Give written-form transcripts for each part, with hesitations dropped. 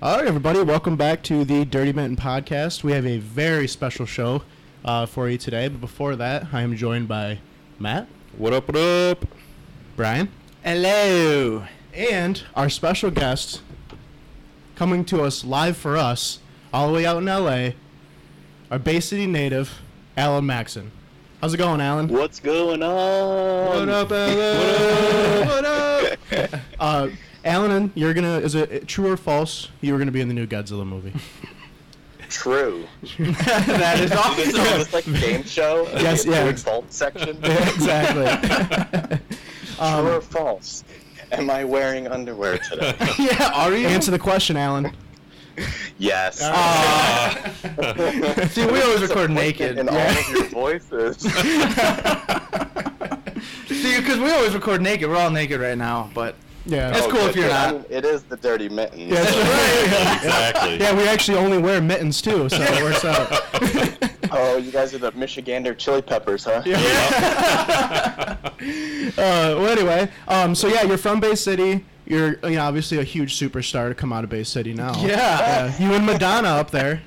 All right, everybody, welcome back to the Dirty Mitten Podcast. We have a very special show for you today, but before that, I am joined by Matt. What up, what up? Brian. Hello. And our special guest coming to us live for us, all the way out in L.A., our Bay City native, Alan Maxson. How's it going, Alan? What's going on? What up, Alan? What up? What up? Alan, you're gonna, is it true or false, you were gonna be in the new Godzilla movie? True. That is awesome. It's like a game show. Yes, yeah. False section. Exactly. True or false? Am I wearing underwear today? Yeah, are you? Answer the question, Alan. Yes. See, we always record naked. And all of your voices. See, because we always record naked. We're all naked right now, but yeah, that's cool if you're not. I mean, it is the dirty mittens. Yeah, so. Right. Exactly. Yeah, we actually only wear mittens too, so it works out. Oh, you guys are the Michigander Chili Peppers, huh? Yeah. Well, anyway, so yeah, you're from Bay City. You're, you know, obviously a huge superstar to come out of Bay City now. Yeah. You and Madonna up there.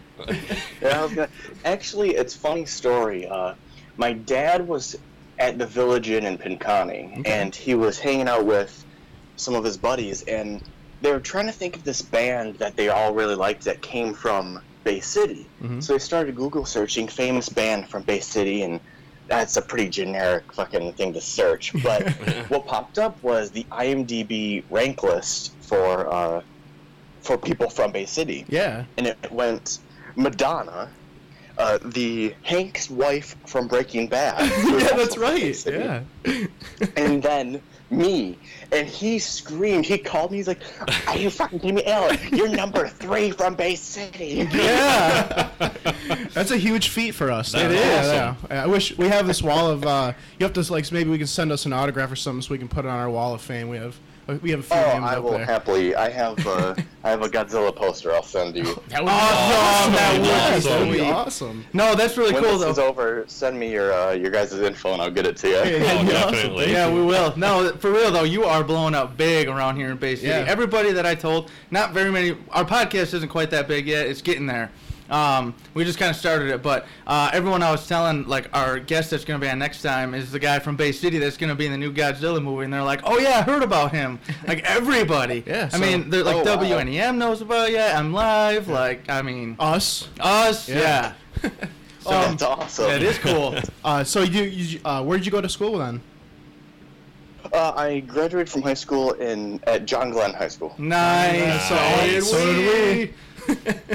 Yeah, actually, it's a funny story. My dad was at the Village Inn in Pinconning, okay, and he was hanging out with some of his buddies, and they were trying to think of this band that they all really liked that came from Bay City. Mm-hmm. So they started Google searching famous band from Bay City, and that's a pretty generic fucking thing to search, but what popped up was the IMDb rank list for people from Bay City. Yeah. And it went Madonna, the Hank's wife from Breaking Bad. Yeah, that's right. Yeah. And then me. And he screamed. He called me. He's like, "Are you fucking kidding me, Alan? You're number 3 from Bay City." Yeah. That's a huge feat for us. That is. Awesome. Yeah. I wish we have this wall of. You have to like maybe we can send us an autograph or something so we can put it on our wall of fame. We have a few names I up will there. Happily. I have a Godzilla poster. I'll send you. That would be awesome. That would be awesome. No, that's really cool though. When this is over, send me your guys' info and I'll get it to you. Yeah, definitely. Awesome. Yeah, we will. No, for real though, you are blowing up big around here in Bay City. Yeah. Everybody that I told, not very many. Our podcast isn't quite that big yet. It's getting there. We just kind of started it, but everyone I was telling, like, our guest that's going to be on next time is the guy from Bay City that's going to be in the new Godzilla movie, and they're like, "Oh, yeah, I heard about him." Like, everybody. Yeah. So, I mean, they're like, oh, WNEM knows about you, I'm live, like, I mean. Us, yeah. So, that's awesome. That is cool. So you where did you go to school then? I graduated from high school at John Glenn High School. Nice. So did we.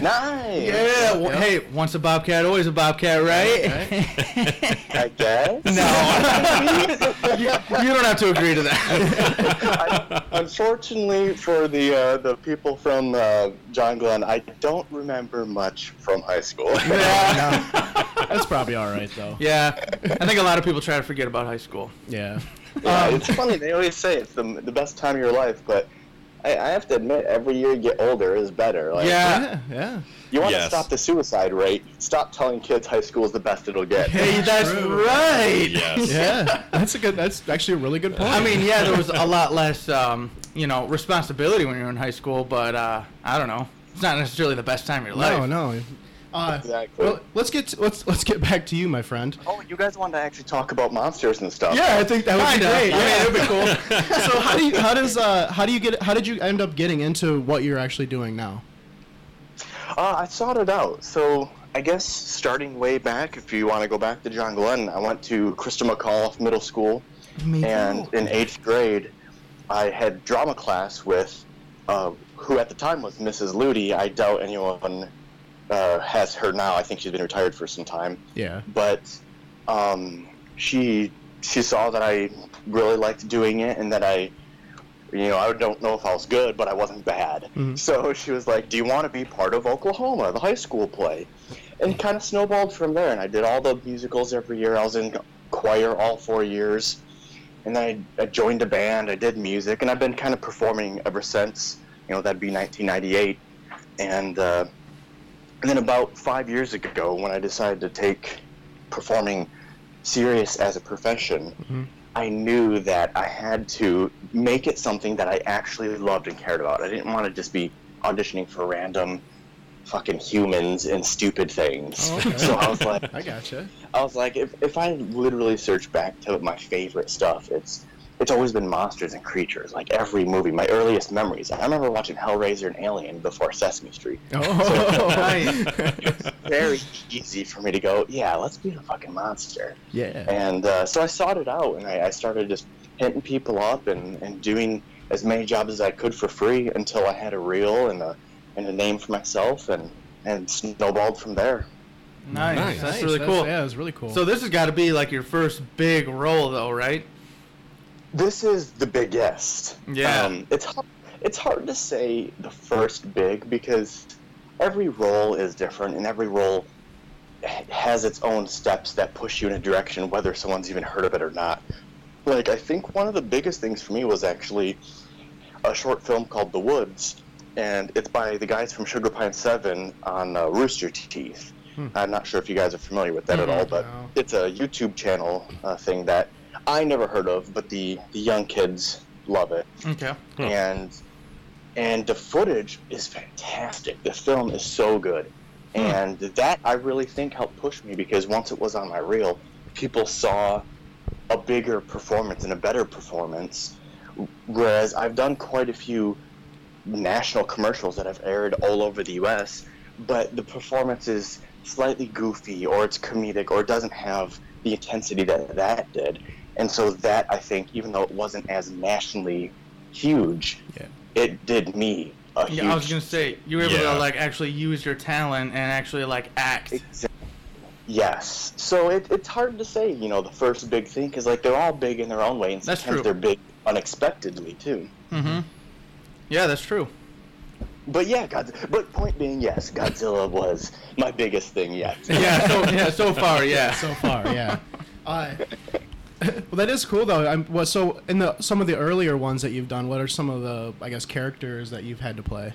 Nice. Yeah. Well, yep. Hey, once a Bobcat, always a Bobcat, right? Okay. I guess. No. you don't have to agree to that. Unfortunately for the people from John Glenn, I don't remember much from high school. Yeah. No. That's probably all right though. Yeah. I think a lot of people try to forget about high school. Yeah. Yeah, it's funny. They always say it's the best time of your life, but. I have to admit, every year you get older is better. Like, yeah. You want to stop the suicide rate, stop telling kids high school is the best it'll get. Hey, that's right. Yes. Yeah, that's actually a really good point. I mean, yeah, there was a lot less, responsibility when you were in high school, but I don't know. It's not necessarily the best time of your life. No. Exactly. Well, let's get back to you, my friend. Oh, you guys wanted to actually talk about monsters and stuff. Yeah, I think that would be great. Yeah, it would be cool. So how did you end up getting into what you're actually doing now? I sought it out. So I guess starting way back, if you want to go back to John Glenn, I went to Christa McAuliffe Middle School, and in 8th grade, I had drama class with who at the time was Mrs. Loody. I doubt anyone. Has her now. I think she's been retired for some time. Yeah. But she saw that I really liked doing it and that I don't know if I was good, but I wasn't bad. Mm-hmm. So she was like, "Do you want to be part of Oklahoma, the high school play?" And it kind of snowballed from there. And I did all the musicals every year. I was in choir all 4 years. And then I joined a band. I did music. And I've been kind of performing ever since. You know, that'd be 1998. And then about 5 years ago, when I decided to take performing serious as a profession, mm-hmm. I knew that I had to make it something that I actually loved and cared about. I didn't want to just be auditioning for random fucking humans and stupid things. Oh, okay. So I was like, I gotcha. I was like, if I literally search back to my favorite stuff, it's always been monsters and creatures. Like every movie, my earliest memories. I remember watching Hellraiser and Alien before Sesame Street. Oh, nice. So, it's very easy for me to go, yeah, let's be a fucking monster. Yeah. And so I sought it out, and I started just hitting people up and doing as many jobs as I could for free until I had a reel and a name for myself, and snowballed from there. Nice. That's really cool. Yeah, it was really cool. So this has got to be like your first big role, though, right? This is the biggest. Yeah. It's hard to say the first big, because every role is different, and every role has its own steps that push you in a direction, whether someone's even heard of it or not. Like, I think one of the biggest things for me was actually a short film called The Woods, and it's by the guys from Sugar Pine 7 on Rooster Teeth. I'm not sure if you guys are familiar with that at all, but it's a YouTube channel thing that I never heard of, but the young kids love it. Okay. Cool. And the footage is fantastic. The film is so good. And that, I really think, helped push me, because once it was on my reel, people saw a bigger performance and a better performance, whereas I've done quite a few national commercials that have aired all over the U.S., but the performance is slightly goofy, or it's comedic, or it doesn't have the intensity that did. And so that, I think, even though it wasn't as nationally huge, it did me a huge... Yeah, I was going to say, you were able to like actually use your talent and actually like act. Exactly. Yes. So it's hard to say, you know, the first big thing, because like they're all big in their own way, and sometimes they're big unexpectedly too. Mm-hmm. Yeah, that's true. But yeah, but point being, yes, Godzilla was my biggest thing yet. So far. Well, that is cool though. So in some of the earlier ones that you've done, what are some of the, I guess, characters that you've had to play?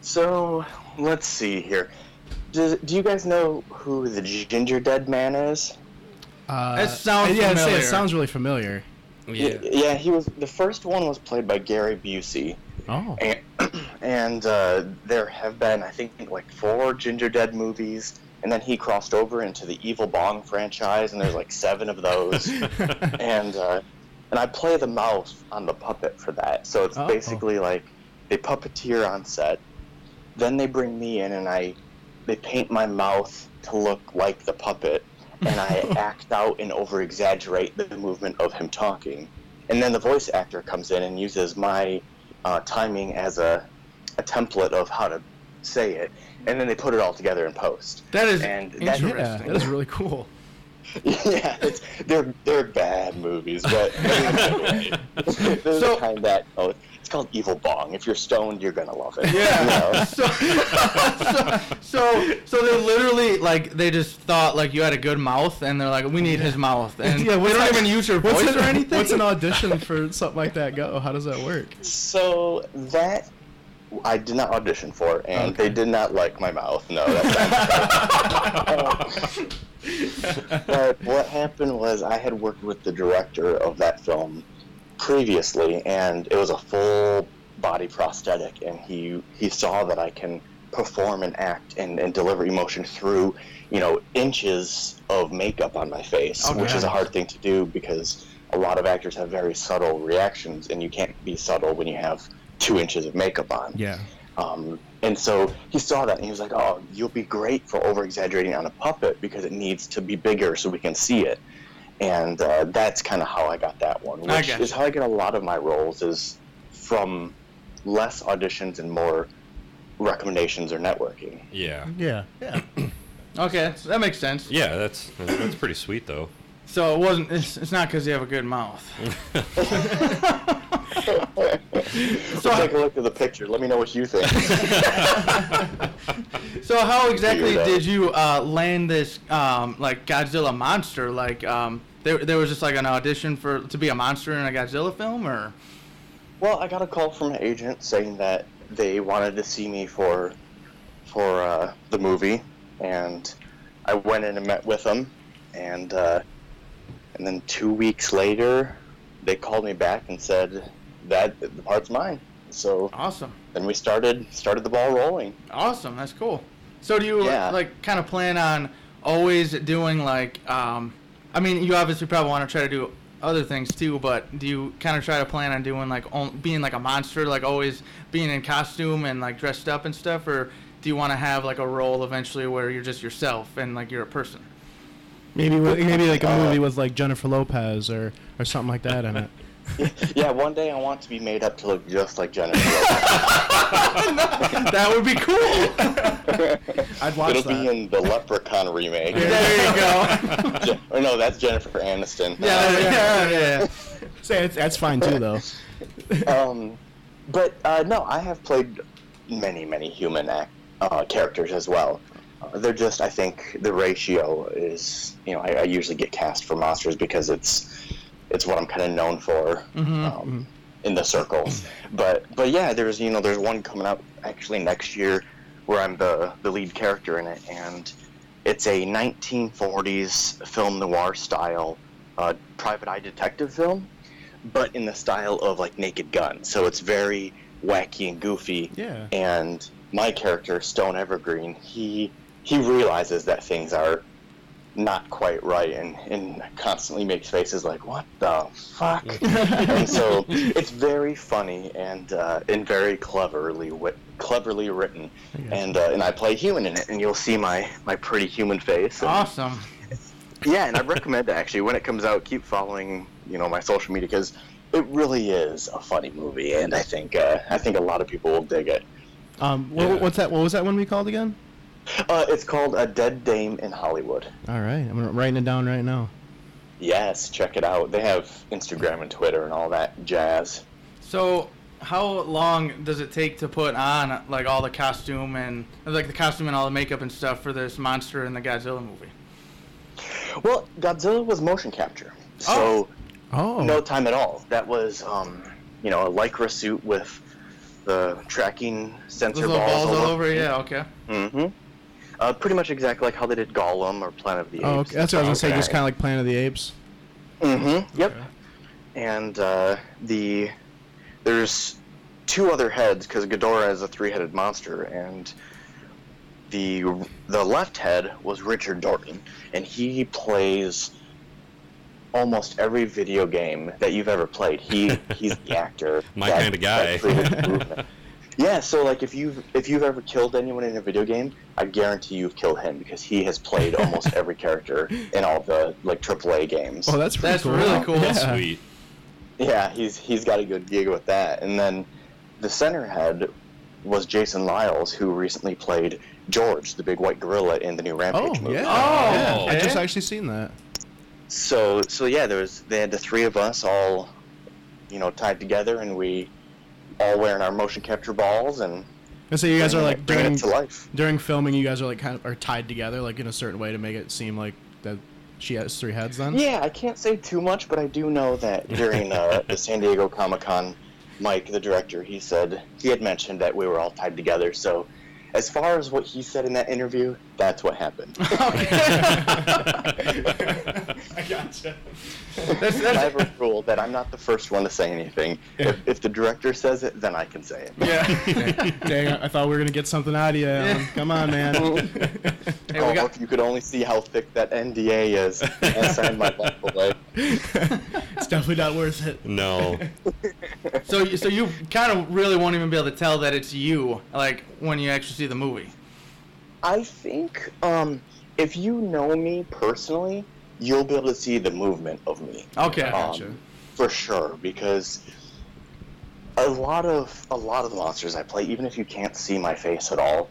So let's see here. Do you guys know who the Ginger Dead Man is? That sounds familiar. Yeah, it sounds really familiar. Yeah. Yeah, he was. The first one was played by Gary Busey. Oh. And there have been, I think, like 4 Ginger Dead movies, and then he crossed over into the Evil Bong franchise, and there's like 7 of those. And I play the mouse on the puppet for that. So it's basically like they puppeteer on set, then they bring me in, and they paint my mouth to look like the puppet, and I act out and over-exaggerate the movement of him talking. And then the voice actor comes in and uses my timing as a template of how to say it, and then they put it all together in post. That is interesting. That is really cool. Yeah, they're bad movies, but there's a kind that... Oh, it's called Evil Bong. If you're stoned, you're going to love it. Yeah. You know? So they literally, like, they just thought, like, you had a good mouth, and they're like, we need his mouth. And we don't even use your voice or anything. What's an audition for something like that go? How does that work? So that... I did not audition for, and they did not like my mouth. No, that's not But what happened was I had worked with the director of that film previously, and it was a full body prosthetic, and he saw that I can perform and act and deliver emotion through, you know, inches of makeup on my face, which is a hard thing to do because a lot of actors have very subtle reactions, and you can't be subtle when you have 2 inches of makeup on. Yeah. And so he saw that, and he was like, oh, you'll be great for over-exaggerating on a puppet because it needs to be bigger so we can see it. And that's kind of how I got that one, which is how I get a lot of my roles, is from less auditions and more recommendations or networking. Yeah. Okay, so that makes sense. Yeah, that's pretty sweet, though. So it wasn't... It's not because you have a good mouth. So take a look at the picture. Let me know what you think. So how exactly did you land this like Godzilla monster? Like there was just like an audition to be a monster in a Godzilla film, or? Well, I got a call from an agent saying that they wanted to see me for the movie, and I went in and met with them, and then 2 weeks later, they called me back and said that the part's mine. So awesome. Then we started the ball rolling. Awesome, that's cool. So do you like kind of plan on always doing like I mean, you obviously probably want to try to do other things too, but do you kind of try to plan on doing like being like a monster, like always being in costume and like dressed up and stuff, or do you want to have like a role eventually where you're just yourself and like you're a person? Maybe like a movie with like Jennifer Lopez or something like that in it. Yeah, one day I want to be made up to look just like Jennifer. That would be cool. I'd watch It'll be in the Leprechaun remake. There you go. Or no, that's Jennifer Aniston. Yeah. So that's fine too, though. No, I have played many human characters as well. They're just, I think, the ratio is, you know, I usually get cast for monsters because it's what I'm kind of known for in the circles. But yeah, there's one coming out actually next year where I'm the lead character in it, and it's a 1940s film noir style private eye detective film, but in the style of like Naked Gun. So it's very wacky and goofy. Yeah. And my character, Stone Evergreen, he realizes that things are not quite right and constantly makes faces like, what the fuck? And so it's very funny and very cleverly written. And I play human in it, and you'll see my pretty human face. And, awesome. Yeah, and I recommend that actually. When it comes out, keep following, my social media, because it really is a funny movie, and I think a lot of people will dig it. What was that one we called again? It's called A Dead Dame in Hollywood. All right. I'm writing it down right now. Yes, check it out. They have Instagram and Twitter and all that jazz. So how long does it take to put on, like, all the costume and, like, the costume and all the makeup and stuff for this monster in the Godzilla movie? Well, Godzilla was motion capture. So no time at all. That was, a Lycra suit with the tracking sensor balls all over. Yeah, okay. Mm-hmm. Pretty much exactly like how they did Gollum or Planet of the Apes. Oh, okay. That's what I was going to say, just kind of like Planet of the Apes. Mm-hmm, yep. Okay. And there's two other heads, because Ghidorah is a three-headed monster, and the left head was Richard Norton, and he plays almost every video game that you've ever played. He's the actor. My kind of guy. Yeah, so like if you've ever killed anyone in a video game, I guarantee you've killed him, because he has played almost every character in all the like AAA games. Oh, that's cool. Really cool. That's sweet. Yeah, he's got a good gig with that. And then the center head was Jason Lyles, who recently played George, the big white gorilla, in the new Rampage movie. Yeah. I just actually seen that. So yeah, they had the three of us all, tied together, and we all wearing our motion capture balls, and so you guys are like bringing it to life during filming. You guys are like kind of are tied together, like in a certain way, to make it seem like that she has three heads. Then yeah, I can't say too much, but I do know that during the San Diego Comic-Con, Mike, the director, he had mentioned that we were all tied together. So as far as what he said in that interview, that's what happened. Okay. I gotcha. I have a rule that I'm not the first one to say anything. Yeah. If the director says it, then I can say it. Yeah. Dang, I thought we were going to get something out of you, Alan. Yeah. Come on, man. Hey, if you could only see how thick that NDA is. I signed my life away. It's definitely not worth it. No. So you kind of really won't even be able to tell that it's you, like, when you actually see the movie. I think if you know me personally, you'll be able to see the movement of me. Okay, gotcha. For sure, because a lot of the monsters I play, even if you can't see my face at all,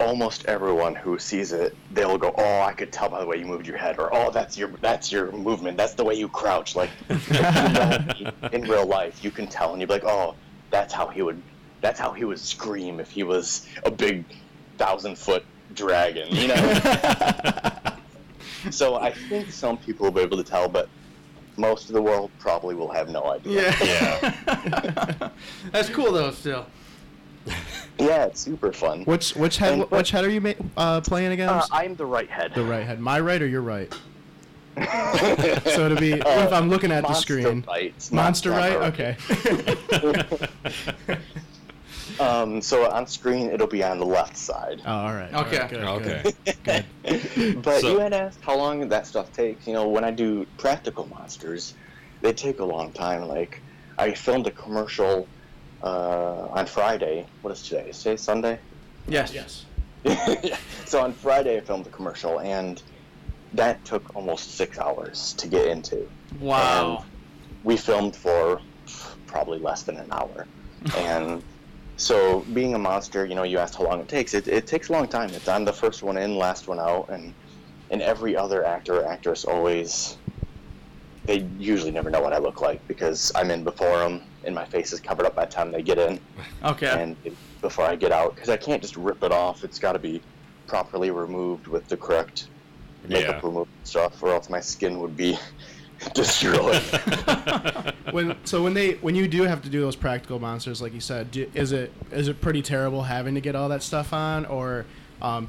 almost everyone who sees it, they'll go, "Oh, I could tell by the way you moved your head," or "Oh, that's your movement. That's the way you crouch." Like if you know me in real life, you can tell, and you'll be like, "Oh, that's how he would scream if he was a big 1,000-foot dragon," So I think some people will be able to tell, but most of the world probably will have no idea. Yeah. That's cool though, still. Yeah, it's super fun. Which head are you playing again? I'm the right head. The right head. My right or your right? So it'll be if I'm looking at the screen. Monster right? Okay. So on screen, it'll be on the left side. Oh, all right. Okay. All right, good. But so, you had asked how long that stuff takes. You know, when I do practical monsters, they take a long time. Like, I filmed a commercial on Friday. What is today? Is today Sunday? Yes. So on Friday, I filmed a commercial, and that took almost 6 hours to get into. Wow. And we filmed for probably less than an hour. And... so being a monster, you know, you asked how long it takes. It takes a long time. It's I'm the first one in, last one out, and every other actor or actress always, they usually never know what I look like because I'm in before them and my face is covered up by the time they get in. Okay. And before I get out, because I can't just rip it off. It's got to be properly removed with the correct makeup removal stuff, or else my skin would be destroyed. When you do have to do those practical monsters, like you said, is it pretty terrible having to get all that stuff on, or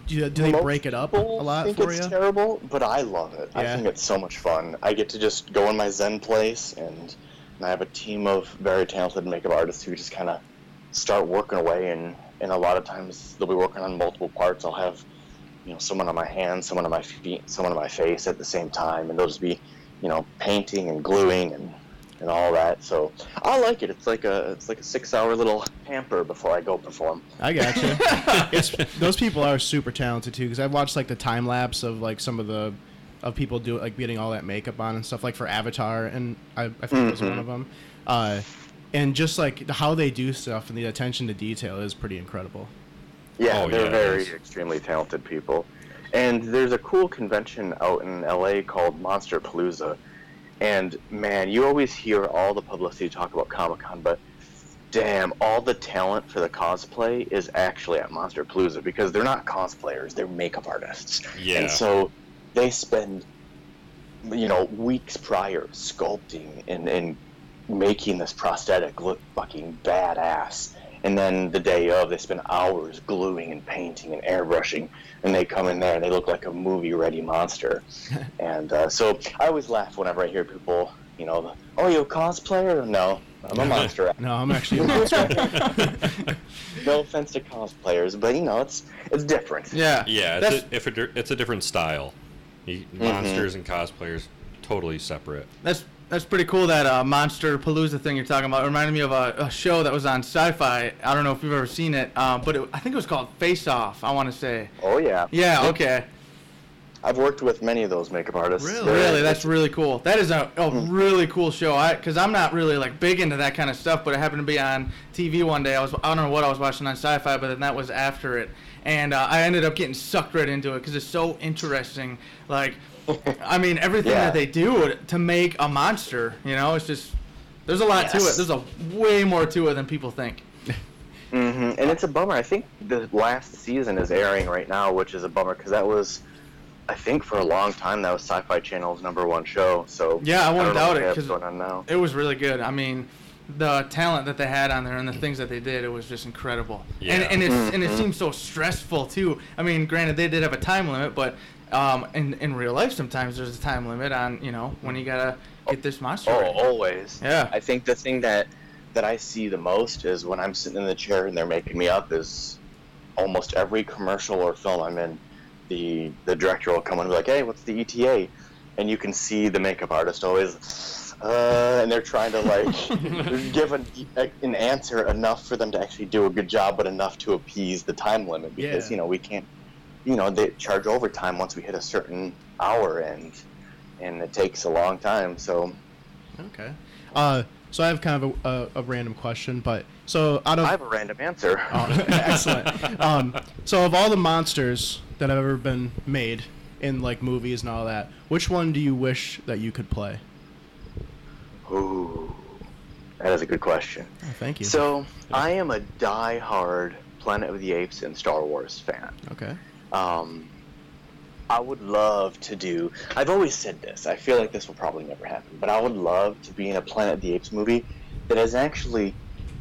do they break it up a lot for you? I think it's terrible, but I love it. Yeah. I think it's so much fun. I get to just go in my zen place, and I have a team of very talented makeup artists who just kind of start working away, and a lot of times they'll be working on multiple parts. I'll have, you know, someone on my hands, someone on my feet, someone on my face at the same time, and they'll just be, you know, painting and gluing and all that. So I like it. It's like a 6 hour little pamper before I go perform. I gotcha. Those people are super talented too, because I've watched like the time lapse of like some of the people do like getting all that makeup on and stuff, like for Avatar, and I think it was one of them. And just like how they do stuff and the attention to detail is pretty incredible. Yeah, they're very extremely talented people. And there's a cool convention out in LA called Monsterpalooza. And, man, you always hear all the publicity talk about Comic-Con, but, damn, all the talent for the cosplay is actually at Monsterpalooza, because they're not cosplayers, they're makeup artists. Yeah. And so they spend, you know, weeks prior sculpting and making this prosthetic look fucking badass. And then the day of, they spend hours gluing and painting and airbrushing, and they come in there and they look like a movie-ready monster. And so I always laugh whenever I hear people, you know, "Oh, you a cosplayer?" No, I'm a monster. No, I'm actually a monster. No offense to cosplayers, but you know, it's different. Yeah. It's a different style. Monsters and cosplayers totally separate. That's pretty cool, that Monster Palooza thing you're talking about. It reminded me of a show that was on Sci-Fi. I don't know if you've ever seen it, but I think it was called Face Off, I want to say. Oh, yeah. Yeah, okay. I've worked with many of those makeup artists. Really? That's really cool. That is a really cool show, because I'm not really like big into that kind of stuff, but it happened to be on TV one day. I don't know what I was watching on Sci-Fi, but then that was after it. And I ended up getting sucked right into it because it's so interesting. Like, I mean, everything that they do to make a monster, you know, it's just, there's a lot to it. There's a way more to it than people think. And it's a bummer. I think the last season is airing right now, which is a bummer because that was, I think for a long time, that was Sci-Fi Channel's #1 show. So yeah, I won't doubt it because it was really good. I mean, the talent that they had on there and the things that they did, it was just incredible. Yeah. And it seemed so stressful too. I mean, granted, they did have a time limit, but in real life sometimes there's a time limit on, you know, when you gotta get this monster. Oh, right. Always. Yeah. I think the thing that I see the most is when I'm sitting in the chair and they're making me up is almost every commercial or film I'm in, the director will come and be like, "Hey, what's the ETA?" And you can see the makeup artist always. And they're trying to, like, give an answer enough for them to actually do a good job, but enough to appease the time limit. Because, you know, we can't, you know, they charge overtime once we hit a certain hour, and it takes a long time, so. Okay. So I have kind of a random question, but so out of... I have a random answer. Oh, excellent. So of all the monsters that have ever been made in, like, movies and all that, which one do you wish that you could play? Ooh, that is a good question. Oh, thank you. So, I am a die-hard Planet of the Apes and Star Wars fan. Okay. I would love to do... I've always said this. I feel like this will probably never happen. But I would love to be in a Planet of the Apes movie that is actually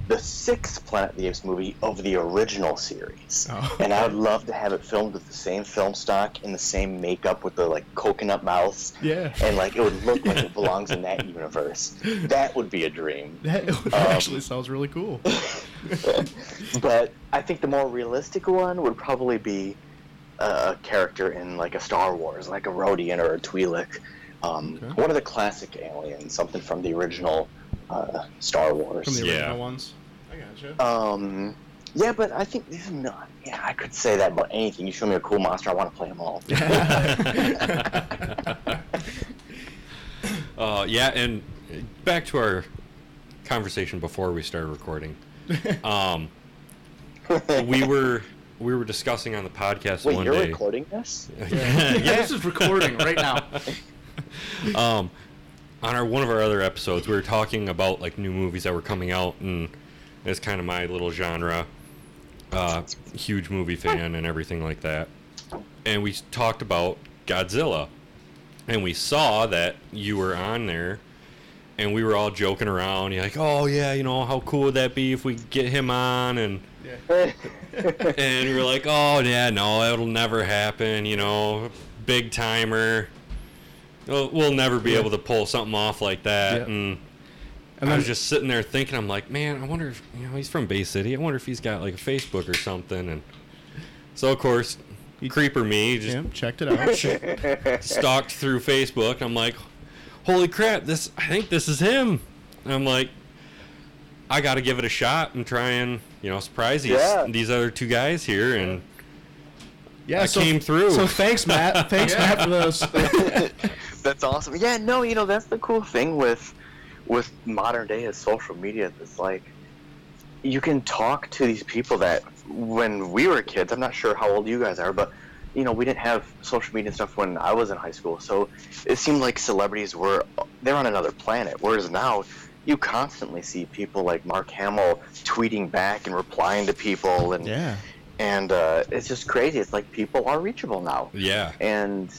the sixth Planet of the Apes movie of the original series. Oh. And I would love to have it filmed with the same film stock and the same makeup with the, like, coconut mouths. Yeah. And, like, it would look like it belongs in that universe. That would be a dream. That actually sounds really cool. But I think the more realistic one would probably be a character in, like, a Star Wars, like a Rodian or a Twi'lek. Okay. One of the classic aliens, something from the original Star Wars. From the original ones. I gotcha. Yeah, but I think this is not. Yeah, I could say that about anything. You show me a cool monster, I want to play them all. Yeah, and back to our conversation before we started recording. We were discussing on the podcast one day. Wait, you're recording this? Yeah, this is recording right now. On one of our other episodes, we were talking about, like, new movies that were coming out, and it's kind of my little genre, huge movie fan and everything like that. And we talked about Godzilla, and we saw that you were on there, and we were all joking around. You're like, oh yeah, you know, how cool would that be if we get him on? And and we were like, oh yeah, no, that'll never happen. You know, big timer. We'll never be able to pull something off like that. Yep. And I was just sitting there thinking, I'm like, man, I wonder if, you know, he's from Bay City. I wonder if he's got, like, a Facebook or something. And so, of course, creeper me just checked it out. Stalked through Facebook. I'm like, holy crap, I think this is him. And I'm like, I got to give it a shot and try and, you know, surprise these other two guys here. And came through. So thanks, Matt. Matt, for those. That's awesome. Yeah, no, you know, that's the cool thing with modern day is social media. It's like you can talk to these people that when we were kids, I'm not sure how old you guys are, but, you know, we didn't have social media and stuff when I was in high school. So it seemed like celebrities they're on another planet. Whereas now you constantly see people like Mark Hamill tweeting back and replying to people. And it's just crazy. It's like people are reachable now. Yeah. And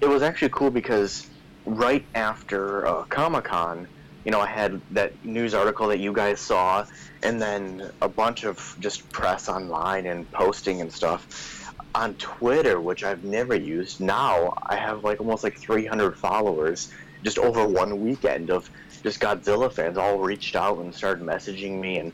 it was actually cool because right after Comic-Con, you know, I had that news article that you guys saw, and then a bunch of just press online and posting and stuff on Twitter, which I've never used. Now I have almost 300 followers just over one weekend of just Godzilla fans all reached out and started messaging me, and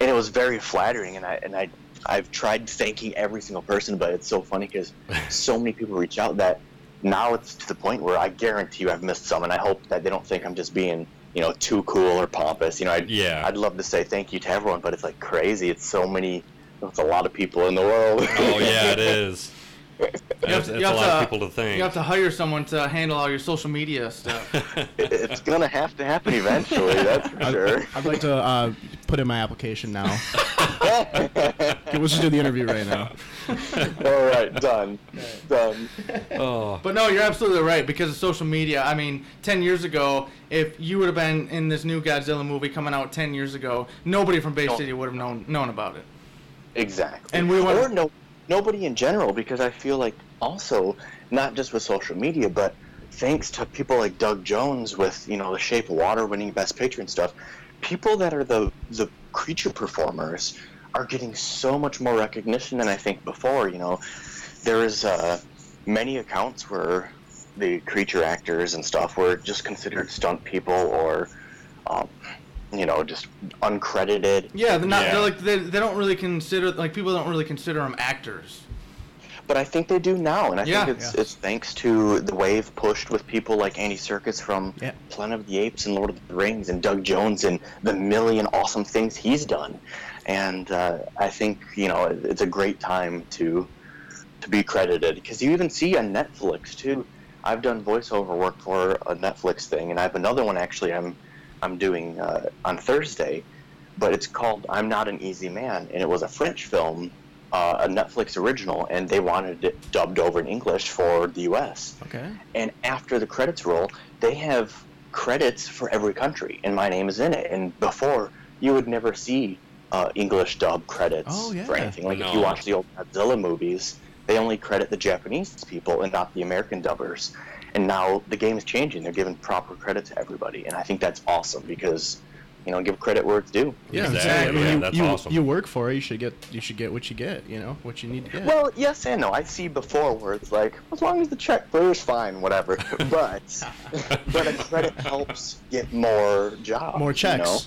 it was very flattering. And I've tried thanking every single person, but it's so funny because so many people reach out that now it's to the point where I guarantee you I've missed some, and I hope that they don't think I'm just being, you know, too cool or pompous. You know, I'd love to say thank you to everyone, but it's crazy. It's so many. It's a lot of people in the world. Oh yeah, it is. It's a lot of people to thank. You have to hire someone to handle all your social media stuff. It's gonna have to happen eventually. That's for sure. I'd like to put in my application now. We'll just do the interview right now. All right, done. Oh. But no, you're absolutely right, because of social media. I mean, 10 years ago, if you would have been in this new Godzilla movie coming out 10 years ago, nobody from Bay City would have known about it. Exactly. And nobody in general, because I feel like also not just with social media, but thanks to people like Doug Jones with, you know, The Shape of Water winning Best Picture and stuff, people that are the creature performers are getting so much more recognition than I think before. You know, there is many accounts where the creature actors and stuff were just considered stunt people or you know, just uncredited. Yeah, they're not. Yeah. They're they don't really consider, people don't really consider them actors. But I think they do now, and I think it's thanks to the wave pushed with people like Andy Serkis from Planet of the Apes and Lord of the Rings and Doug Jones and the million awesome things he's done. And I think, you know, it's a great time to be credited, because you even see on Netflix too. I've done voiceover work for a Netflix thing, and I have another one actually I'm doing on Thursday, but it's called I'm Not an Easy Man, and it was a French film, a Netflix original, and they wanted it dubbed over in English for the U.S. Okay. And after the credits roll, they have credits for every country, and my name is in it. And before, you would never see English dub credits for anything. If you watch the old Godzilla movies, they only credit the Japanese people and not the American dubbers. And now the game is changing. They're giving proper credit to everybody, and I think that's awesome, because you know, give credit where it's due. Yeah, exactly. I mean, that's awesome. You work for it. You should get what you get. You know what you need to get. Well, yes and no. I see before where it's like, as long as the check clears, fine, whatever. But a credit helps get more jobs, more checks, you know?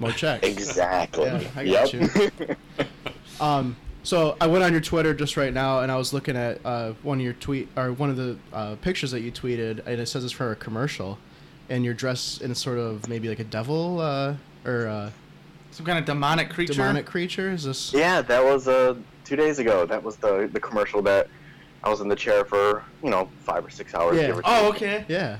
More checks. Exactly. Yeah, I got you. So I went on your Twitter just right now, and I was looking at one of the pictures that you tweeted, and it says it's for a commercial, and you're dressed in sort of maybe like a devil or some kind of demonic creature. Demonic creature? Is this? Yeah, that was 2 days ago. That was the commercial that I was in the chair for 5 or 6 hours. Yeah. Oh, okay. Yeah.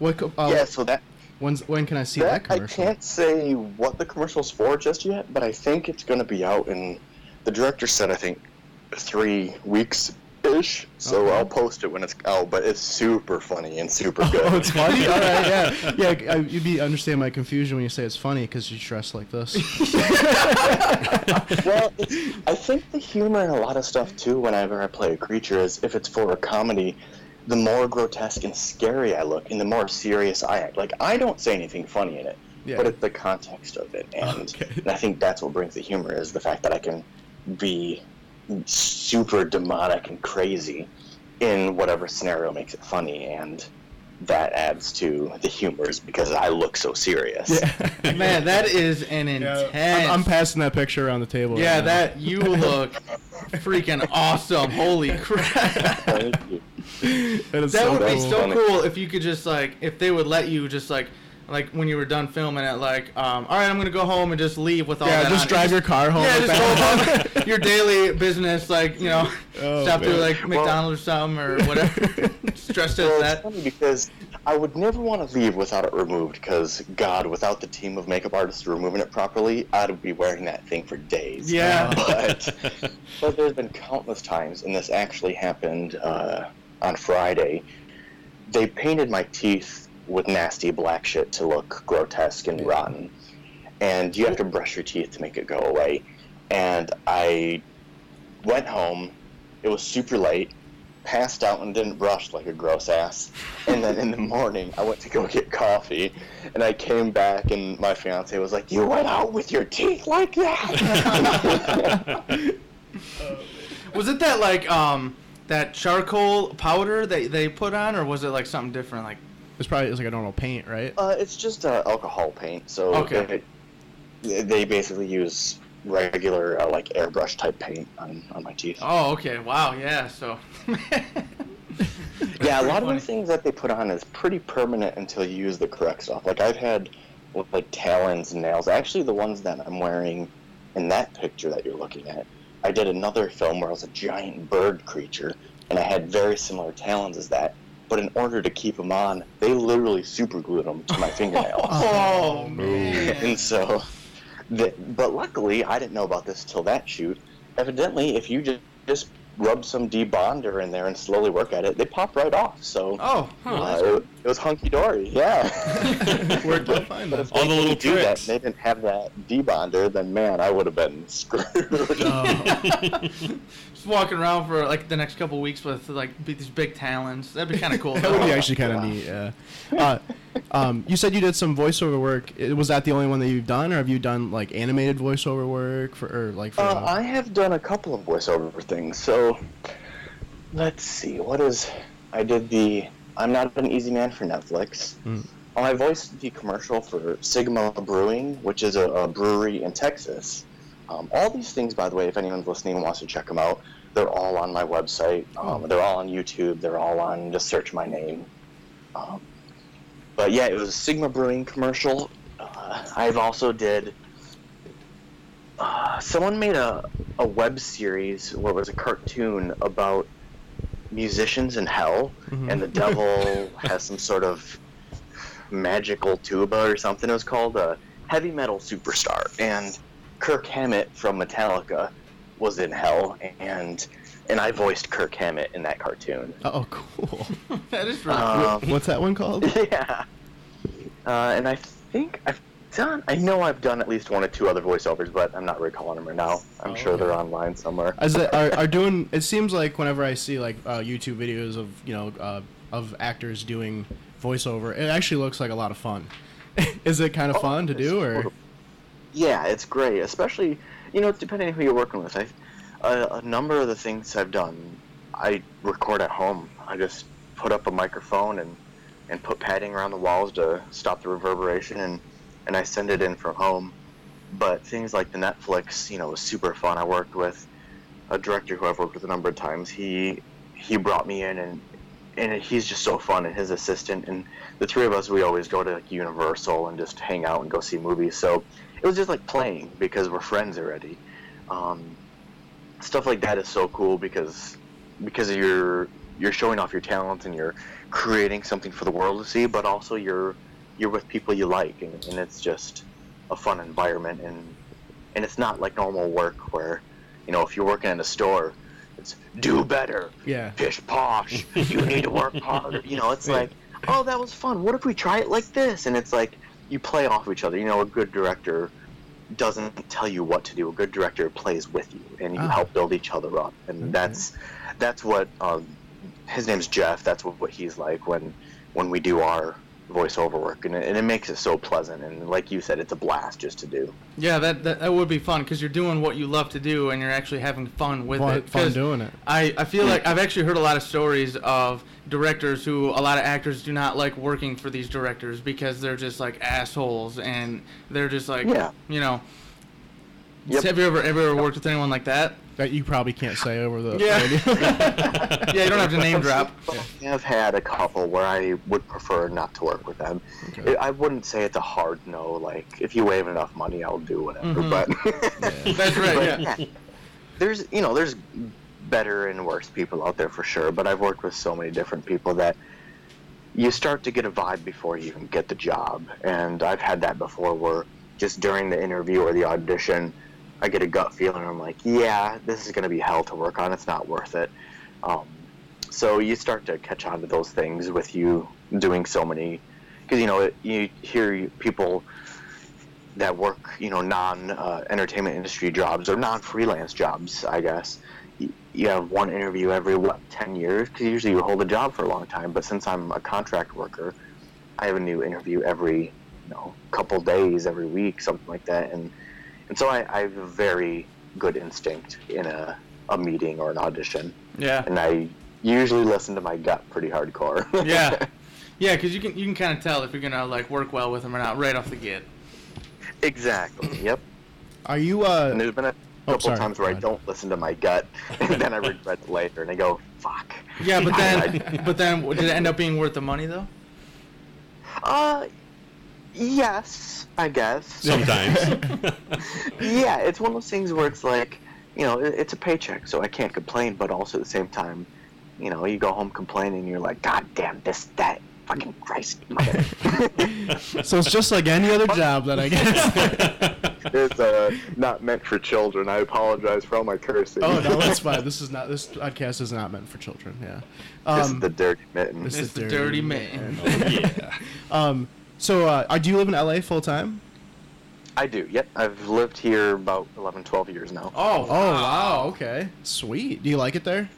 What? Yeah. So that. When can I see that commercial? I can't say what the commercial's for just yet, but I think it's going to be out in. The director said, I think, 3 weeks-ish, so okay. I'll post it when it's out, but it's super funny and super good. Oh, it's funny? All right, yeah. Yeah, you understand my confusion when you say it's funny, because you dress like this. Well, I think the humor in a lot of stuff, too, whenever I play a creature is, if it's for a comedy, the more grotesque and scary I look, and the more serious I act. Like, I don't say anything funny in it, but it's the context of it, and I think that's what brings the humor, is the fact that I can be super demonic and crazy in whatever scenario makes it funny, and that adds to the humors because I look so serious. Yeah. Man, that is an intense... I'm passing that picture around the table. Yeah, right now. That you look freaking awesome. Holy crap. Thank you. That would be so cool if you could just if they would let you just like when you were done filming it, all right, I'm going to go home and just leave with all that. Yeah, just drive your car home. Yeah, just go home. Your daily business, stop through, McDonald's or something or whatever. Stressed as that. It's funny because I would never want to leave without it removed because, God, without the team of makeup artists removing it properly, I'd be wearing that thing for days. Yeah. But there's been countless times, and this actually happened on Friday. They painted my teeth with nasty black shit to look grotesque and rotten, and you have to brush your teeth to make it go away. And I went home, it was super late, passed out and didn't brush like a gross ass, and then in the morning I went to go get coffee, and I came back and my fiance was like, "You went out with your teeth like that?" Was it that that charcoal powder that they put on, or was it something different? It's probably a normal paint, right? It's just alcohol paint. So they basically use regular airbrush type paint on my teeth. Oh, okay. Wow. Yeah. So. Yeah, a lot of the things that they put on is pretty permanent until you use the correct stuff. I've had talons and nails. Actually, the ones that I'm wearing in that picture that you're looking at, I did another film where I was a giant bird creature, and I had very similar talons as that. But in order to keep them on, they literally super glued them to my fingernails. Oh, man. And so, but luckily, I didn't know about this till that shoot. Evidently, if you just rub some debonder in there and slowly work at it, they pop right off. So, it was hunky-dory, yeah. Where'd they find that? All the little tricks. That, they didn't have that debonder, then, man, I would have been screwed. Oh. Just walking around for, the next couple weeks with, these big talons. That'd be kind of cool. That would be actually kind of neat, yeah. You said you did some voiceover work. Was that the only one that you've done, or have you done, animated voiceover work? I have done a couple of voiceover things, so let's see. I did the I'm Not an Easy Man for Netflix. Mm. I voiced the commercial for Sigma Brewing, which is a brewery in Texas. All these things, by the way, if anyone's listening and wants to check them out, they're all on my website. They're all on YouTube. They're all on, just search my name. But yeah, it was a Sigma Brewing commercial. I've also did... someone made a web series where it was a cartoon about musicians in hell, mm-hmm. and the devil has some sort of magical tuba or something. It was called Heavy Metal Superstar, and Kirk Hammett from Metallica was in hell, and I voiced Kirk Hammett in that cartoon. Oh, cool. That is really cool. What's that one called? Yeah. And I think I've done at least one or two other voiceovers, but I'm not recalling them right now. I'm sure they're online somewhere. It seems like whenever I see YouTube videos of actors doing voiceover, it actually looks like a lot of fun. Is it kind of fun to do, or? Yeah, it's great, especially, you know, depending on who you're working with. A number of the things I've done, I record at home. I just put up a microphone and put padding around the walls to stop the reverberation, and I send it in from home. But things like the Netflix, you know, was super fun. I worked with a director who I've worked with a number of times. He brought me in, and he's just so fun, and his assistant, and the three of us, we always go to like Universal and just hang out and go see movies. So it was just like playing because we're friends already. Stuff like that is so cool because you're showing off your talents and you're creating something for the world to see, but also you're with people you like, and it's just a fun environment, and it's not like normal work where, you know, if you're working in a store, it's do better, yeah, pish posh, you need to work harder, you know, it's like, oh, that was fun, what if we try it like this? And it's like, you play off each other. You know, a good director doesn't tell you what to do. A good director plays with you, and you help build each other up, and okay. That's what, his name's Jeff, that's what he's like when we do our voiceover work, and it makes it so pleasant, and like you said, it's a blast just to do. Yeah, that would be fun, because you're doing what you love to do, and you're actually having fun with it. Fun doing it. I feel like I've actually heard a lot of stories of directors who a lot of actors do not like working for these directors because they're just like assholes, and they're just like, yeah, you know. Yep. Have you ever worked with anyone like that? That you probably can't say over the radio. Yeah, you don't have to name drop. I've had a couple where I would prefer not to work with them. Okay. I wouldn't say it's a hard no. Like, if you wave enough money, I'll do whatever. Mm-hmm. But yeah. That's right. But, yeah. There's better and worse people out there for sure. But I've worked with so many different people that you start to get a vibe before you even get the job. And I've had that before, where just during the interview or the audition, I get a gut feeling, and I'm like, yeah, this is going to be hell to work on. It's not worth it. So you start to catch on to those things with you doing so many, because, you know, you hear people that work, you know, non-entertainment industry jobs or non-freelance jobs, I guess. You have one interview every, 10 years? Because usually you hold a job for a long time. But since I'm a contract worker, I have a new interview every, you know, couple days, every week, something like that. And so I have a very good instinct in a meeting or an audition. Yeah. And I usually listen to my gut pretty hardcore. Yeah. Yeah, because you can kind of tell if you're going to, like, work well with them or not right off the get. Exactly. Yep. Are you... And there's been a couple times where I don't listen to my gut, and then I regret it later, and I go, fuck. Yeah, but then did it end up being worth the money, though? Yes, I guess. Sometimes. Yeah, it's one of those things where it's like, you know, it's a paycheck, so I can't complain, but also at the same time, you know, you go home complaining, and you're like, God damn, this, that, fucking Christ. So it's just like any other job that I get. It's not meant for children. I apologize for all my cursing. Oh, no, that's fine. This podcast is not meant for children, yeah. This is the Dirty Mitten. This is the dirty mitten. Oh, yeah. So, do you live in LA full time? I do, yep. I've lived here about 11, 12 years now. Oh, wow, okay. Sweet. Do you like it there?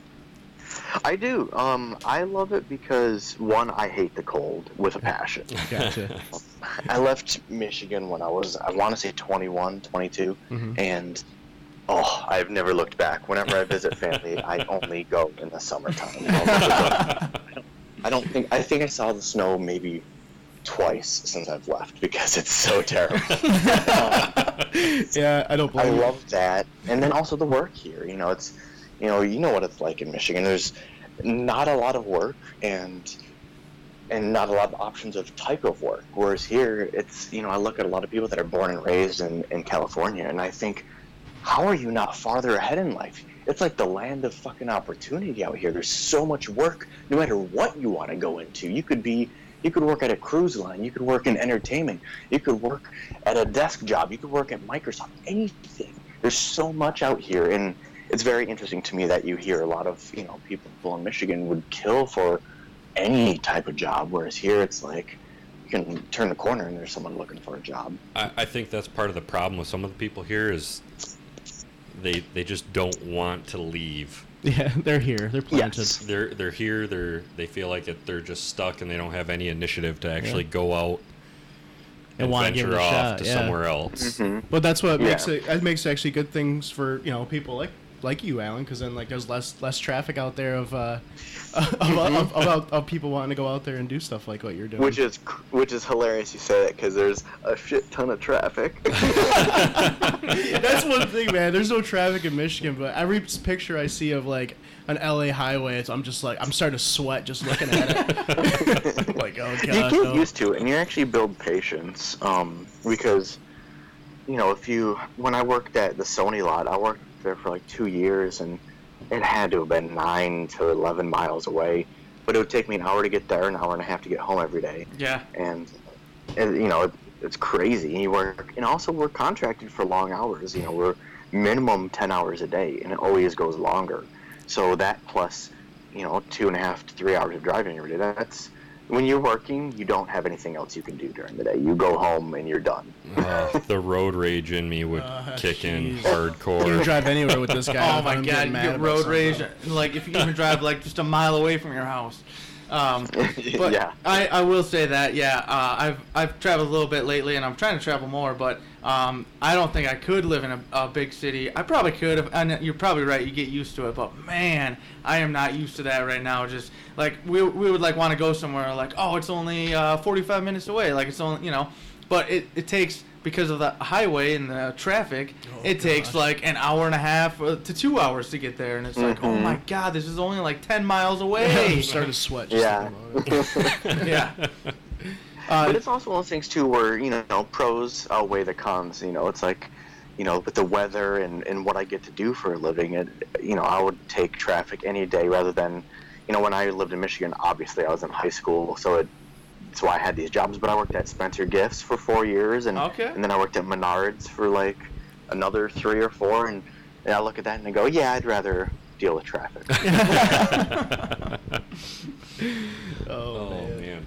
I do. I love it because, one, I hate the cold with a passion. Gotcha. I left Michigan when I was, I want to say 21, 22, mm-hmm. and... Oh, I've never looked back. Whenever I visit family, I only go in the summertime. I think I saw the snow maybe twice since I've left because it's so terrible. Yeah, I don't blame you. I love that. And then also the work here. You know, it's, you know what it's like in Michigan. There's not a lot of work and not a lot of options of type of work. Whereas here, it's, you know, I look at a lot of people that are born and raised in California, and I think, how are you not farther ahead in life? It's like the land of fucking opportunity out here. There's so much work, no matter what you want to go into. You could work at a cruise line. You could work in entertainment. You could work at a desk job. You could work at Microsoft. Anything. There's so much out here, and it's very interesting to me that you hear a lot of, you know, people in Michigan would kill for any type of job, whereas here it's like you can turn the corner and there's someone looking for a job. I think that's part of the problem with some of the people here is they just don't want to leave. Yeah, they're here. They're planted. Yes. They're here. They feel like that they're just stuck, and they don't have any initiative to actually go out and want to give it a shot to somewhere else. Mm-hmm. But that's what makes it. That makes actually good things for, you know, people like you, Alan, because then like there's less traffic out there of people wanting to go out there and do stuff like what you're doing. Which is hilarious you say that, because there's a shit ton of traffic. That's one thing, man. There's no traffic in Michigan, but every picture I see of like an LA highway, I'm just like, I'm starting to sweat just looking at it. I'm like, oh god. You get used to it, and you actually build patience, because, you know, when I worked at the Sony lot, I worked there for like 2 years, and it had to have been 9 to 11 miles away, but it would take me an hour to get there, an hour and a half to get home every day. Yeah. And you know, it's crazy. And we're contracted for long hours. You know, we're minimum 10 hours a day, and it always goes longer. So that plus, you know, 2.5 to 3 hours of driving every day, that's, when you're working, you don't have anything else you can do during the day. You go home and you're done. The road rage in me would kick in hardcore. You can drive anywhere with this guy. Oh my god, you get road rage. Like if you even drive like just a mile away from your house. But yeah. I will say that, yeah, I've traveled a little bit lately, and I'm trying to travel more, but I don't think I could live in a big city. I probably could, and you're probably right, you get used to it, but man, I am not used to that right now. Just, like, we would, like, want to go somewhere, like, oh, it's only 45 minutes away, like, it's only, you know, but it takes, because of the highway and the traffic, takes, like, an hour and a half to 2 hours to get there, and it's like, oh my god, this is only, like, 10 miles away. Yeah, I'm starting to sweat. Just yeah. But it's also one of those things, too, where, you know, pros outweigh the cons. You know, it's like, you know, with the weather and what I get to do for a living, you know, I would take traffic any day rather than, you know, when I lived in Michigan, obviously I was in high school, so that's why I had these jobs. But I worked at Spencer Gifts for 4 years, and then I worked at Menards for, like, another 3 or 4, and I look at that and I go, yeah, I'd rather deal with traffic. Oh, man.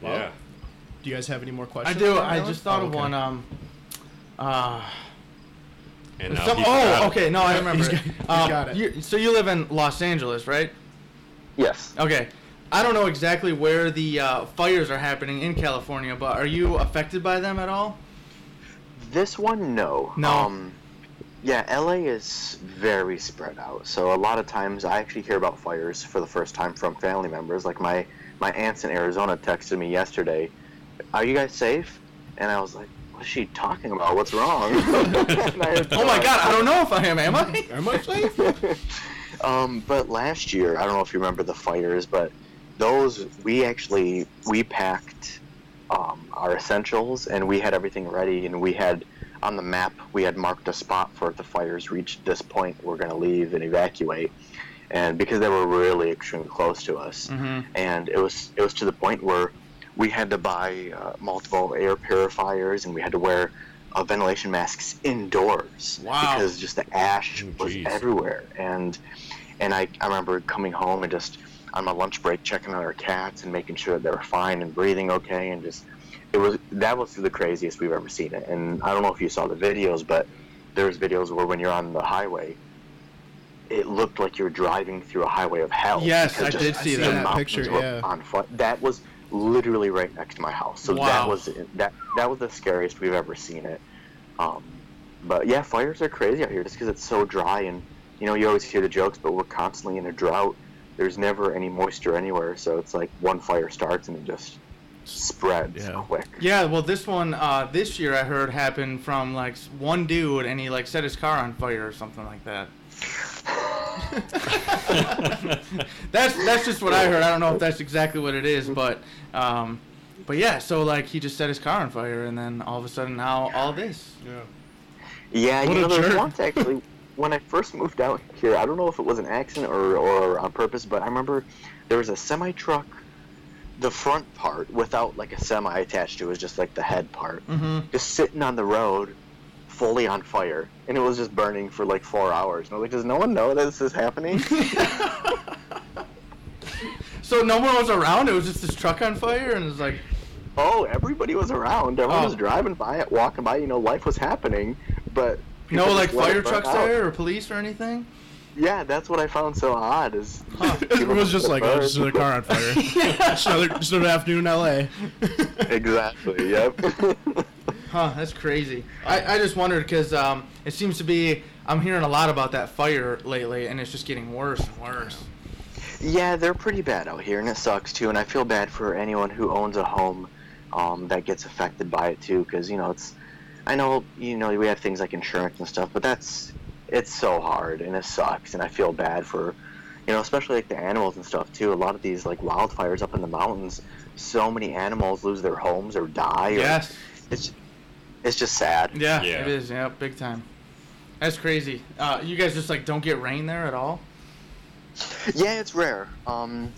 Well, yeah. Do you guys have any more questions? I do. I just thought of one. No, I remember. He's got it. So you live in Los Angeles, right? Yes. Okay. I don't know exactly where the fires are happening in California, but are you affected by them at all? This one, no. No. Yeah, LA is very spread out. So a lot of times I actually hear about fires for the first time from family members. Like my aunts in Arizona texted me yesterday, "Are you guys safe?" And I was like, "What's she talking about? What's wrong?" Oh my god, I don't know if I am. Am I? Am I safe? But last year, I don't know if you remember the fires, but those we packed our essentials, and we had everything ready, and we had on the map we had marked a spot for if the fires reached this point, we're going to leave and evacuate. And because they were really extremely close to us, and it was to the point where we had to buy multiple air purifiers, and we had to wear ventilation masks indoors. Wow. Because just the ash was everywhere. And I remember coming home and just on my lunch break checking on our cats and making sure that they were fine and breathing okay, and just that was the craziest we've ever seen it. And I don't know if you saw the videos, but there's videos where when you're on the highway, it looked like you were driving through a highway of hell. Yes, I did see that picture. Yeah. On fire. That was literally right next to my house. So wow. that was the scariest we've ever seen it. But yeah, fires are crazy out here just because it's so dry, and you know, you always hear the jokes, but we're constantly in a drought. There's never any moisture anywhere, so it's like one fire starts and it just spreads quick. Yeah, well, this one this year I heard happened from like one dude, and he like set his car on fire or something like that. That's just what I heard. I don't know if that's exactly what it is, but yeah, so like he just set his car on fire, and then all of a sudden now all this. Yeah, you know, there's once actually when I first moved out here, I don't know if it was an accident or on purpose, but I remember there was a semi truck, the front part without like a semi attached to it, was just like the head part, just sitting on the road fully on fire, and it was just burning for like 4 hours. And I was like, does no one know that this is happening? So no one was around? It was just this truck on fire? And it was like, oh, everybody was around. Everyone was driving by it, walking by, you know, life was happening, but no, like, fire trucks there or police or anything? Yeah, that's what I found so odd. Is it was just like, oh, just another car on fire. Just another afternoon in L.A. Exactly, yep. Huh, that's crazy. I just wondered because it seems to be, I'm hearing a lot about that fire lately, and it's just getting worse and worse. Yeah, they're pretty bad out here, and it sucks, too. And I feel bad for anyone who owns a home that gets affected by it, too, because, you know, it's, I know, you know, we have things like insurance and stuff, but that's, it's so hard, and it sucks, and I feel bad for, you know, especially, like, the animals and stuff, too. A lot of these, like, wildfires up in the mountains, so many animals lose their homes or die. Yes. It's just sad. Yeah, it is, yeah, big time. That's crazy. You guys just, like, don't get rain there at all? Yeah, it's rare. You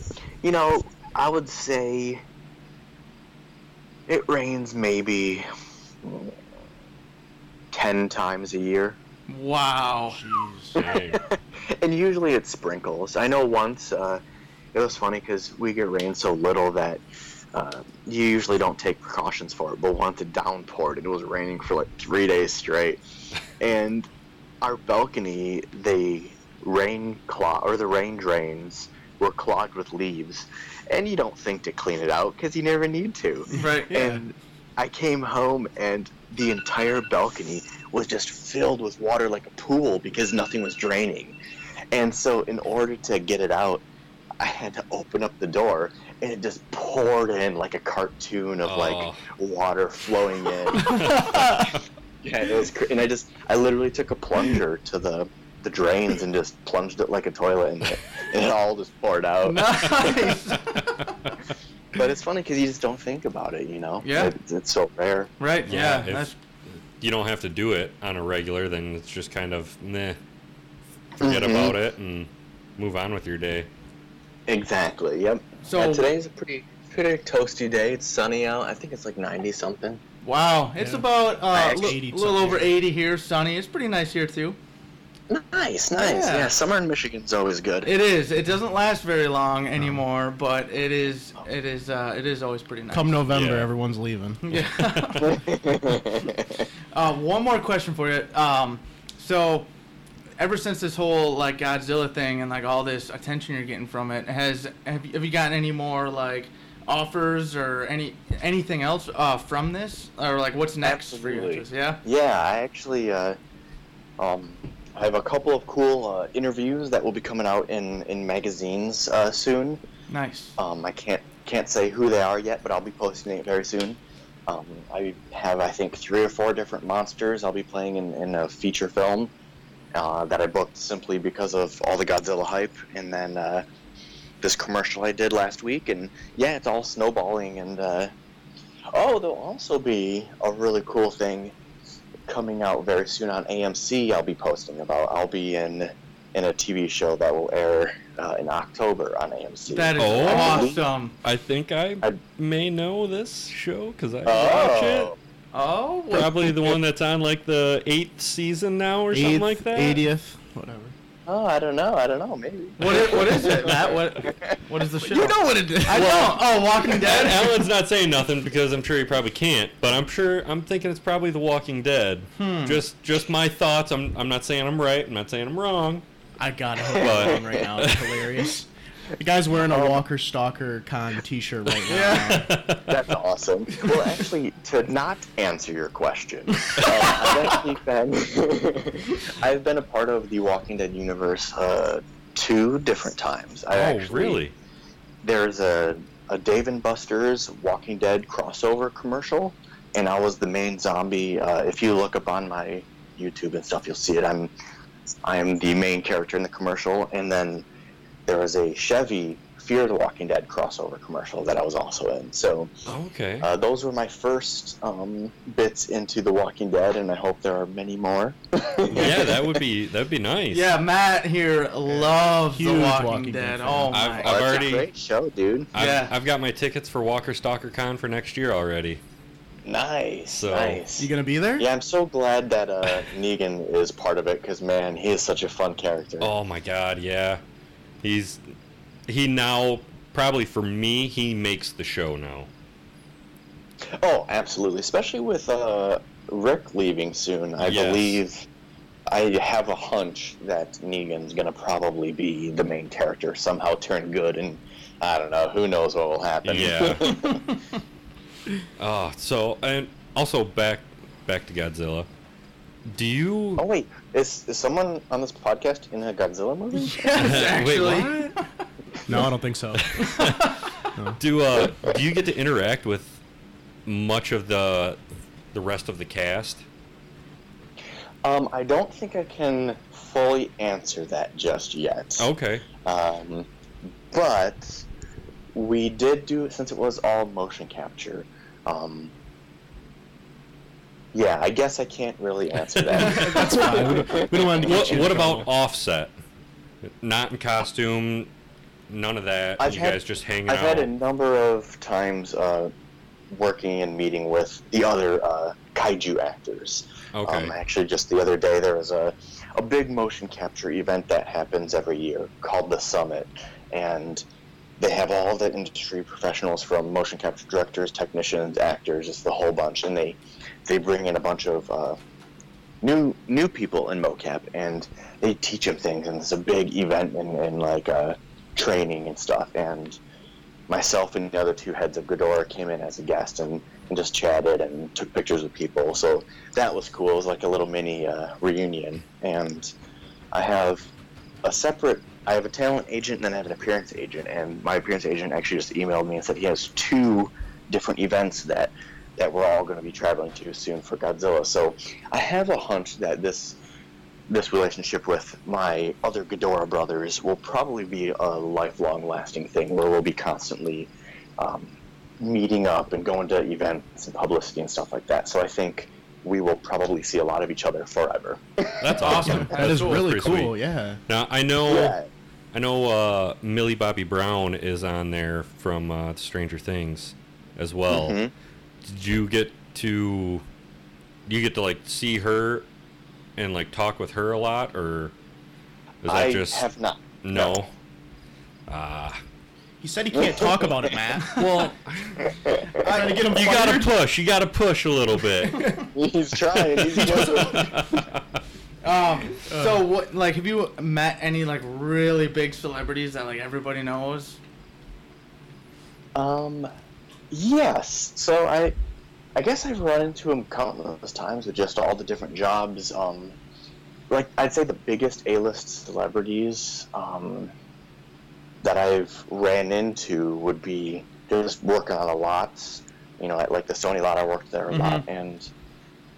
know, I would say it rains maybe 10 times a year. Wow. Jeez. And usually it sprinkles. I know once it was funny because we get rain so little that you usually don't take precautions for it. But once it downpoured, it was raining for like 3 days straight, and our balcony, the rain drains were clogged with leaves, and you don't think to clean it out because you never need to. Right. Yeah. And I came home and the entire balcony was just filled with water like a pool because nothing was draining. And so in order to get it out, I had to open up the door, and it just poured in like a cartoon of like water flowing in. Yeah, it was and I literally took a plunger to the drains and just plunged it like a toilet in it, and it all just poured out. Nice. But it's funny because you just don't think about it, you know. Yeah, it's so rare. Right. Yeah. If you don't have to do it on a regular, then it's just kind of forget about it and move on with your day. Exactly. Yep. So today's a pretty toasty day. It's sunny out. I think it's like 90 something. Wow. It's about a little over 80 here. Sunny. It's pretty nice here too. Nice. Yeah, summer in Michigan's always good. It is. It doesn't last very long anymore, but it is always pretty nice. Come November, everyone's leaving. Yeah. One more question for you. So, ever since this whole like Godzilla thing and like all this attention you're getting from it, have you gotten any more like offers or anything else from this, or like what's next for you? Interest? Yeah. Yeah, I actually I have a couple of cool interviews that will be coming out in magazines soon. Nice. I can't say who they are yet, but I'll be posting it very soon. I have, I think, 3 or 4 different monsters I'll be playing in a feature film that I booked simply because of all the Godzilla hype, and then this commercial I did last week, and yeah, it's all snowballing. And there'll also be a really cool thing coming out very soon on AMC. I'll be posting about. I'll be in a TV show that will air in October on AMC. That is awesome. I think I may know this show because I watch it. Oh, probably the one that's on like the 8th season now or something like that. 80th, whatever. Oh, I don't know. Maybe. What is it, Matt? What is the show? You know what it is. I know. Oh, Walking Dead. Alan's not saying nothing because I'm sure he probably can't. But I'm thinking it's probably The Walking Dead. Just my thoughts. I'm not saying I'm right. I'm not saying I'm wrong. I gotta hope I'm wrong right now. It's hilarious. The guy's wearing a Walker Stalker Con T-shirt right now. Yeah. That's awesome. Well, actually, to not answer your question, I've been a part of the Walking Dead universe 2 different times. Really? There's a Dave & Buster's Walking Dead crossover commercial, and I was the main zombie. If you look up on my YouTube and stuff, you'll see it. I am the main character in the commercial, and then there was a Chevy Fear the Walking Dead crossover commercial that I was also in. So, those were my first bits into The Walking Dead, and I hope there are many more. Yeah, that'd be nice. Yeah, Matt here loves The Walking Dead. Oh, my! I've already a great show, dude. I've got my tickets for Walker Stalker Con for next year already. Nice. You gonna be there? Yeah, I'm so glad that Negan is part of it because man, he is such a fun character. Oh my God, yeah. He now, probably for me, he makes the show now. Oh, absolutely. Especially with Rick leaving soon. I believe I have a hunch that Negan's going to probably be the main character, somehow turn good, and I don't know, who knows what will happen. Yeah. So, and also back to Godzilla. Do you... Oh, wait, is someone on this podcast in a Godzilla movie? Yes, actually. Wait, what? No, I don't think so. No. Do you get to interact with much of the rest of the cast? I don't think I can fully answer that just yet. Okay. But we did do, since it was all motion capture, yeah, I guess I can't really answer that. That's fine. We don't want to get you in trouble. What about offset? Not in costume, none of that. You guys just hanging out. I've had a number of times working and meeting with the other kaiju actors. Okay. Actually, just the other day, there was a big motion capture event that happens every year called the Summit, and they have all the industry professionals from motion capture directors, technicians, actors, just the whole bunch, and they bring in a bunch of new people in mocap, and they teach them things, and it's a big event and like training and stuff. And myself and the other two heads of Ghidorah came in as a guest and just chatted and took pictures with people. So that was cool. It was like a little mini reunion. And I have a talent agent, and then I have an appearance agent, and my appearance agent actually just emailed me and said he has two different events that we're all going to be traveling to soon for Godzilla. So I have a hunch that this relationship with my other Ghidorah brothers will probably be a lifelong lasting thing, where we'll be constantly meeting up and going to events and publicity and stuff like that. So I think we will probably see a lot of each other forever. That's awesome. That's really cool. Sweet. Yeah. Now I know Millie Bobby Brown is on there from Stranger Things as well. Mm-hmm. Did you get to like see her and like talk with her a lot, or is that I have not. No. He said he can't talk about it, man. Well, trying to get him. You gotta push a little bit. He's trying. He's So what? Like, have you met any like really big celebrities that like everybody knows? Yes. So I guess I've run into him countless times with just all the different jobs. Like I'd say the biggest A-list celebrities that I've ran into would be just working on the lots. You know, at like the Sony lot, I worked there a lot, and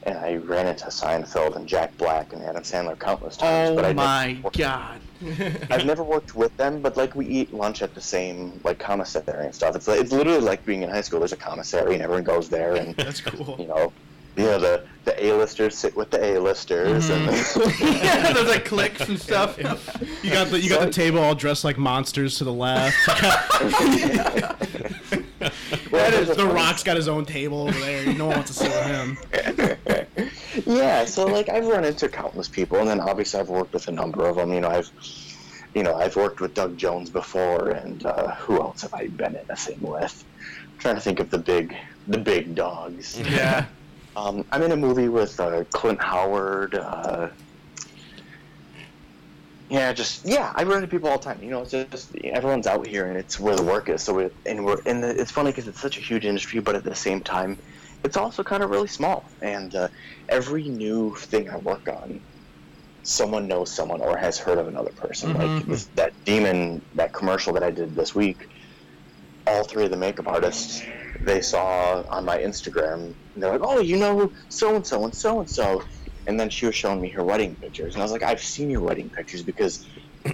I ran into Seinfeld and Jack Black and Adam Sandler countless times. Oh, but my God. I've never worked with them, but like we eat lunch at the same like commissary and stuff. It's like, it's literally like being in high school. There's a commissary and everyone goes there, and that's cool. You know, the A-listers sit with the A-listers, and yeah, there's like cliques and stuff. Yeah. You got the table all dressed like monsters to the left. The Rock's got his own table over there. No one wants to sit with him. Yeah, so like I've run into countless people, and then obviously I've worked with a number of them. You know, I've worked with Doug Jones before, and who else have I been in a thing with? I'm trying to think of the big dogs. Yeah. I'm in a movie with Clint Howard. I run into people all the time. You know, it's just everyone's out here, and it's where the work is. So it's funny because it's such a huge industry, but at the same time, it's also kind of really small. And every new thing I work on, someone knows someone or has heard of another person. Mm-hmm. Like that demon, that commercial that I did this week. All three of the makeup artists, they saw on my Instagram. And they're like, "Oh, you know, so and so and so and so." And then she was showing me her wedding pictures. And I was like, I've seen your wedding pictures, because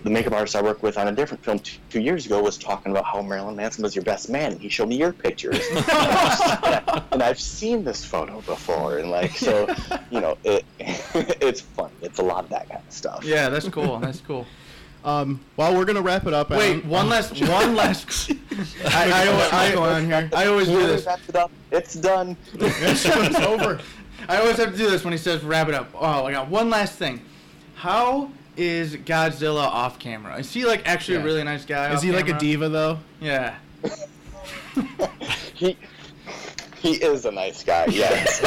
the makeup artist I worked with on a different film 2 years ago was talking about how Marilyn Manson was your best man. And he showed me your pictures. And I've seen this photo before. And, like, so, you know, it's fun. It's a lot of that kind of stuff. Yeah, that's cool. That's cool. Well, we're going to wrap it up. Wait, one last. I go on here. I always do this. Wrap it up. It's done. This one's over. I always have to do this when he says wrap it up. Oh, I got one last thing. How is Godzilla off camera? Is he like actually a really nice guy? Is he like a diva though? Yeah. he He is a nice guy, yes.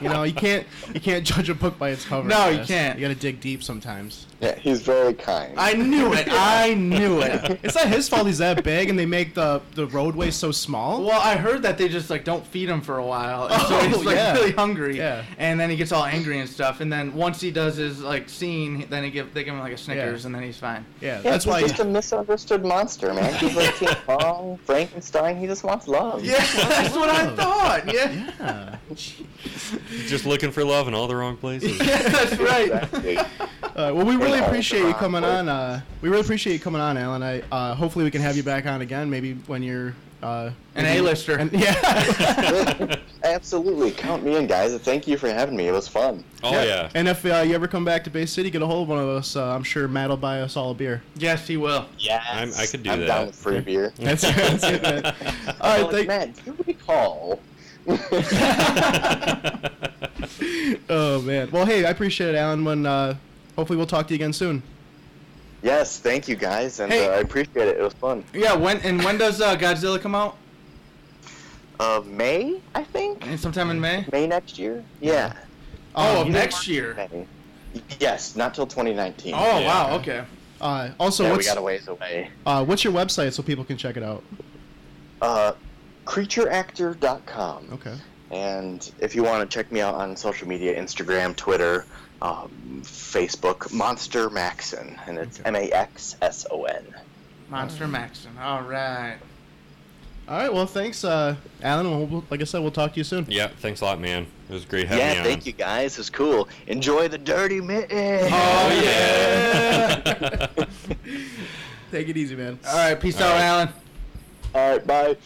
You know, you can't judge a book by its cover. No, you can't. You gotta dig deep sometimes. Yeah, he's very kind. I knew it. I knew it. It's not his fault he's that big and they make the roadway so small. Well, I heard that they just like don't feed him for a while. And so he's like really hungry. Yeah. And then he gets all angry and stuff. And then once he does his like scene, then they give him like a Snickers and then he's fine. Yeah, that's why he's just a misunderstood monster, man. He's like King Kong, Frankenstein. He just wants love. Yeah, that's what I thought. Yeah. Just looking for love in all the wrong places. Yeah, that's right. Exactly. Well, we really appreciate you coming on. We really appreciate you coming on, Alan. Hopefully we can have you back on again, maybe when you're an A-lister. Yeah. Absolutely. Count me in, guys. Thank you for having me. It was fun. Oh, yeah. And if you ever come back to Bay City, get a hold of one of us. I'm sure Matt will buy us all a beer. Yes, he will. Yes. I could do that. I'm down with free beer. That's it, man. All right, Matt, do you recall? Oh, man. Well, hey, I appreciate it, Alan. Hopefully we'll talk to you again soon. Yes, thank you guys, and I appreciate it. It was fun. Yeah, when does Godzilla come out? May, I think. And sometime in May? May next year? Yeah. Oh, next year? May. Yes, not till 2019. Oh, yeah. Wow, okay. We got a ways away. What's your website so people can check it out? Creatureactor.com. Okay. And if you want to check me out on social media, Instagram, Twitter, Facebook, Monster Maxson, and it's Maxson. Monster Maxson. All right. Well, thanks, Alan. Like I said, we'll talk to you soon. Yeah. Thanks a lot, man. It was great having you on. Yeah. Thank you, guys. It was cool. Enjoy the dirty mitten. Oh yeah. Take it easy, man. All right. Peace out, Alan. All right. Bye.